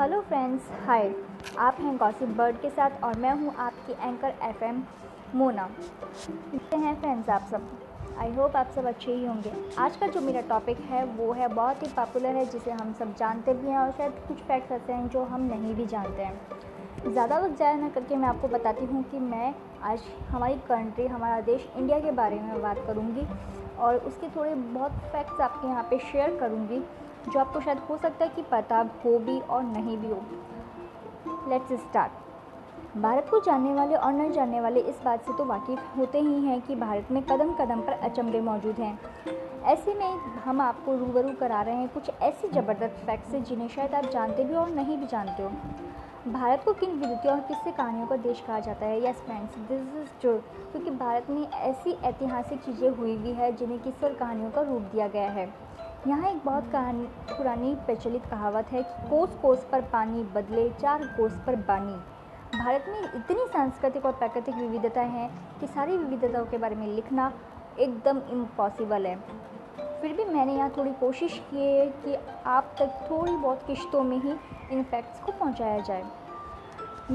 Hello friends, हाय। आप हैं gossip bird के साथ और मैं हूं आपकी एंकर एफएम मोना। कैसे हैं फ्रेंड्स आप सब? आई होप आप सब अच्छे ही होंगे। आज का जो मेरा टॉपिक है वो है बहुत ही पॉपुलर है, जिसे हम सब जानते भी हैं और शायद कुछ फैक्ट्स ऐसे हैं जो हम नहीं भी जानते हैं। ज़्यादा वक्त ज़ाया ना करके मैं आपको बताती हूँ कि मैं आज हमारी कंट्री, हमारा देश इंडिया के बारे में बात करूँगी और उसके थोड़े बहुत फैक्ट्स आपके यहाँ पे शेयर करूँगी जो आपको शायद हो सकता है कि पता हो भी और नहीं भी हो। Let's start. भारत को जानने वाले और न जानने वाले इस बात से तो वाकिफ़ होते ही हैं कि भारत में कदम कदम पर अचंभे मौजूद हैं। ऐसे में हम आपको रूबरू करा रहे हैं कुछ ऐसे ज़बरदस्त फैक्ट्स से जिन्हें शायद आप जानते भी हो और नहीं भी जानते हो। भारत को किन विद्युतियों और किससे कहानियों का देश कहा जाता है? Yes friends, this is true, क्योंकि भारत में ऐसी ऐतिहासिक चीज़ें हुई भी है जिन्हें किस्सों कहानियों का रूप दिया गया है। यहाँ एक बहुत पुरानी प्रचलित कहावत है कि कोस कोस पर पानी बदले चार कोस पर बानी। भारत में इतनी सांस्कृतिक और प्राकृतिक विविधता है कि सारी विविधताओं के बारे में लिखना एकदम इम्पॉसिबल है। फिर भी मैंने यहाँ थोड़ी कोशिश की है कि आप तक थोड़ी बहुत किश्तों में ही इन फैक्ट्स को पहुँचाया जाए।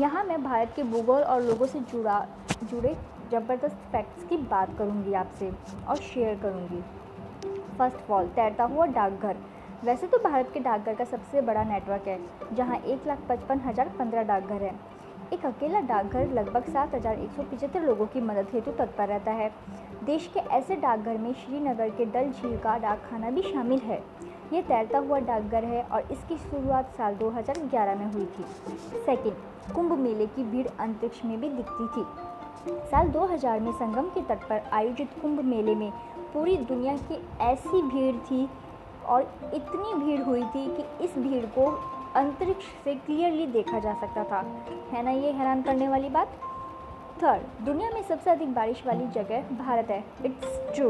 यहाँ मैं भारत के भूगोल और लोगों से जुड़े ज़बरदस्त फैक्ट्स की बात करूँगी आपसे और शेयर करूँगी। फर्स्ट ऑफ ऑल, तैरता हुआ डाकघर। वैसे तो भारत के डाकघर का सबसे बड़ा नेटवर्क है जहाँ 1,55,015 डाकघर है। एक अकेला डाकघर लगभग 7,175 लोगों की मदद हेतु तत्पर रहता है। देश के ऐसे डाकघर में श्रीनगर के डल झील का डाकखाना भी शामिल है। ये तैरता हुआ डाकघर है और इसकी शुरुआत साल 2011 में हुई थी। सेकेंड, कुंभ मेले की भीड़ अंतरिक्ष में भी दिखती थी। साल 2000 में संगम के तट पर आयोजित कुंभ मेले में पूरी दुनिया की ऐसी भीड़ थी और इतनी भीड़ हुई थी कि इस भीड़ को अंतरिक्ष से क्लियरली देखा जा सकता था। है ना ये हैरान करने वाली बात? थर्ड, दुनिया में सबसे अधिक बारिश वाली जगह भारत है। It's true.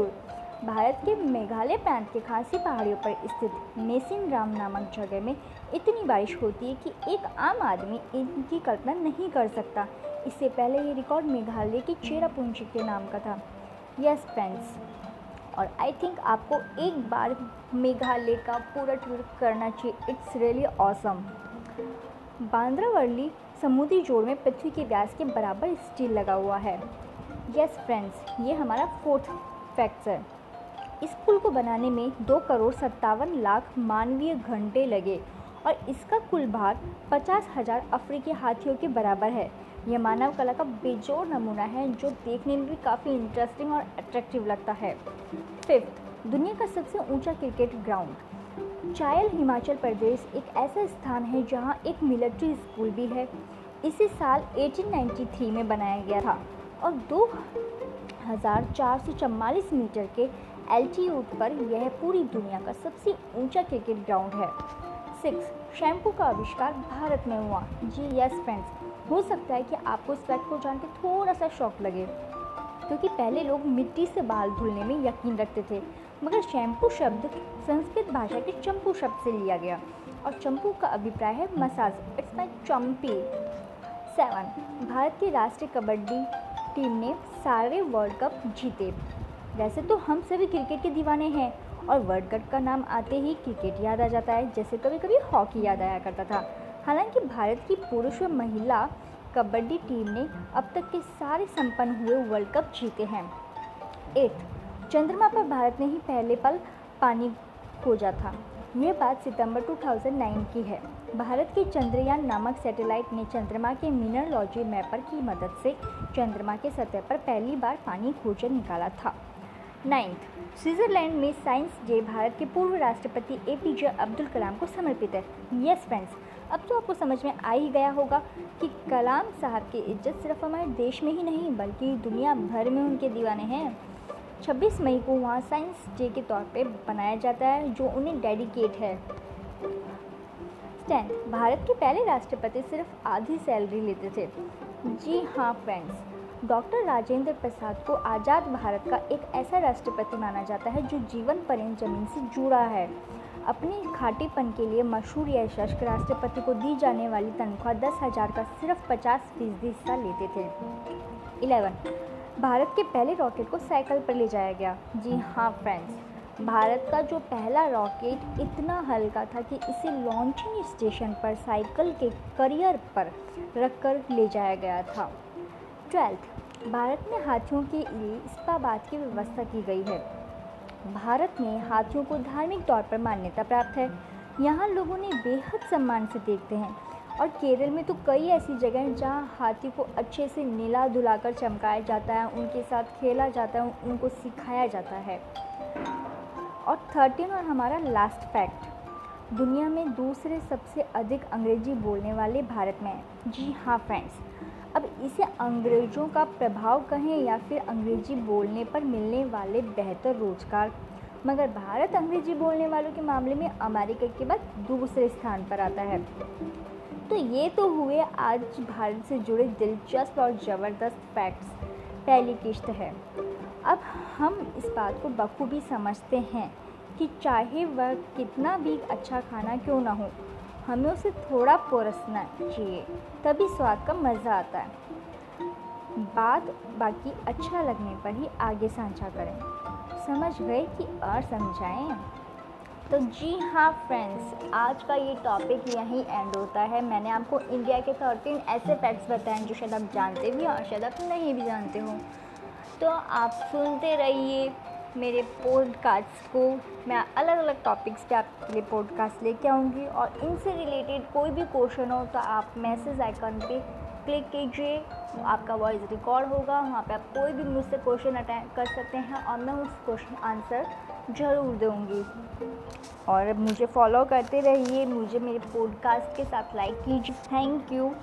भारत के मेघालय प्रांत के खासी पहाड़ियों पर स्थित मौसिनराम नामक जगह में इतनी बारिश होती है कि एक आम आदमी इनकी कल्पना नहीं कर सकता। इससे पहले ये रिकॉर्ड मेघालय की चेरापूंजी के नाम का था। यस फ्रेंड्स, और आई थिंक आपको एक बार मेघालय का पूरा टूर करना चाहिए। It's really awesome. बांद्रा-वर्ली समुद्री जोड़ में पृथ्वी के व्यास के बराबर स्टील लगा हुआ है। यस फ्रेंड्स, ये हमारा फोर्थ फैक्ट है। इस पुल को बनाने में 2,57,00,000 मानवीय घंटे लगे और इसका कुल भार 50,000 अफ्रीकी हाथियों के बराबर है। यह मानव कला का बेजोड़ नमूना है जो देखने में भी काफ़ी इंटरेस्टिंग और अट्रैक्टिव लगता है। फिफ्थ, दुनिया का सबसे ऊंचा क्रिकेट ग्राउंड। चायल, हिमाचल प्रदेश एक ऐसा स्थान है जहां एक मिलिट्री स्कूल भी है। इसे साल 1893 में बनाया गया था और 2,444 मीटर के एल्टीट्यूड पर यह पूरी दुनिया का सबसे ऊंचा क्रिकेट ग्राउंड है। सिक्स, शैम्पू का आविष्कार भारत में हुआ। जी यस फ्रेंड्स, हो सकता है कि आपको इस फैक्ट को जान के थोड़ा सा शॉक लगे, क्योंकि पहले लोग मिट्टी से बाल धुलने में यकीन रखते थे, मगर शैम्पू शब्द संस्कृत भाषा के चंपू शब्द से लिया गया और चंपू का अभिप्राय है massage. It's my champi. Seven, Bharat की राष्ट्रीय कबड्डी टीम ने सारे वर्ल्ड कप जीते। वैसे तो हम सभी क्रिकेट के दीवाने हैं और वर्ल्ड कप का नाम आते ही क्रिकेट याद आ जाता है, जैसे कभी कभी हॉकी याद आया करता था। हालांकि भारत की पुरुष व महिला कबड्डी टीम ने अब तक के सारे संपन्न हुए वर्ल्ड कप जीते हैं। एट, चंद्रमा पर भारत ने ही पहले पल पानी खोजा था। यह बात सितंबर 2009 की है। भारत के चंद्रयान नामक सैटेलाइट ने चंद्रमा के मिनरलॉजी मैपर की मदद से चंद्रमा के सतह पर पहली बार पानी खोजकर निकाला था। नाइन्थ, स्विट्ज़रलैंड में साइंस डे भारत के पूर्व राष्ट्रपति एपीजे अब्दुल कलाम को समर्पित है। यस फ्रेंड्स, अब तो आपको समझ में आ ही गया होगा कि कलाम साहब की इज्जत सिर्फ हमारे देश में ही नहीं बल्कि दुनिया भर में उनके दीवाने हैं। 26 मई को वहाँ साइंस डे के तौर पे मनाया जाता है जो उन्हें डेडिकेट है। 10, भारत के पहले राष्ट्रपति सिर्फ आधी सैलरी लेते थे। जी हाँ फ्रेंड्स, डॉक्टर राजेंद्र प्रसाद को आज़ाद भारत का एक ऐसा राष्ट्रपति माना जाता है जो जीवन पर्यंत जमीन से जुड़ा है। अपने खाटीपन के लिए मशहूर यह शख्स राष्ट्रपति को दी जाने वाली तनख्वाह 10,000 का सिर्फ 50% हिस्सा लेते थे। 11, भारत के पहले रॉकेट को साइकिल पर ले जाया गया। जी हाँ फ्रेंड्स, भारत का जो पहला रॉकेट इतना हल्का था कि इसे लॉन्चिंग स्टेशन पर साइकिल के करियर पर रखकर ले जाया गया था। 12th, भारत में हाथियों के लिए इस्पाबाद की व्यवस्था की गई है। भारत में हाथियों को धार्मिक तौर पर मान्यता प्राप्त है। यहाँ लोगों ने बेहद सम्मान से देखते हैं और केरल में तो कई ऐसी जगह हैं जहाँ हाथी को अच्छे से नीला धुलाकर चमकाया जाता है, उनके साथ खेला जाता है, उनको सिखाया जाता है। और 13 और हमारा लास्ट फैक्ट, दुनिया में दूसरे सबसे अधिक अंग्रेजी बोलने वाले भारत में है। जी हाँ फ्रेंड्स, अब इसे अंग्रेज़ों का प्रभाव कहें या फिर अंग्रेजी बोलने पर मिलने वाले बेहतर रोजगार, मगर भारत अंग्रेजी बोलने वालों के मामले में अमेरिका के बाद दूसरे स्थान पर आता है। तो ये तो हुए आज भारत से जुड़े दिलचस्प और ज़बरदस्त फैक्ट्स, पहली किश्त है। अब हम इस बात को बखूबी समझते हैं कि चाहे वह कितना भी अच्छा खाना क्यों ना हो, हमें उसे थोड़ा परोसना चाहिए, तभी स्वाद का मज़ा आता है। बात बाकी अच्छा लगने पर ही आगे साझा करें। समझ गए कि और समझाएं? तो जी हाँ फ्रेंड्स, आज का ये टॉपिक यहीं एंड होता है। मैंने आपको इंडिया के 13 ऐसे फैक्ट्स बताए जो शायद आप जानते भी हो और शायद आप नहीं भी जानते हो। तो आप सुनते रहिए मेरे पॉडकास्ट को। मैं अलग अलग टॉपिक्स पे आपके लिए पॉडकास्ट लेके आऊँगी और इनसे रिलेटेड कोई भी क्वेश्चन हो तो आप मैसेज आइकन पे क्लिक कीजिए, आपका वॉइस रिकॉर्ड होगा, वहाँ पे आप कोई भी मुझसे क्वेश्चन अटैक कर सकते हैं और मैं उस क्वेश्चन आंसर ज़रूर दूँगी। और मुझे फॉलो करते रहिए, मुझे मेरे पॉडकास्ट के साथ लाइक कीजिए। Thank you.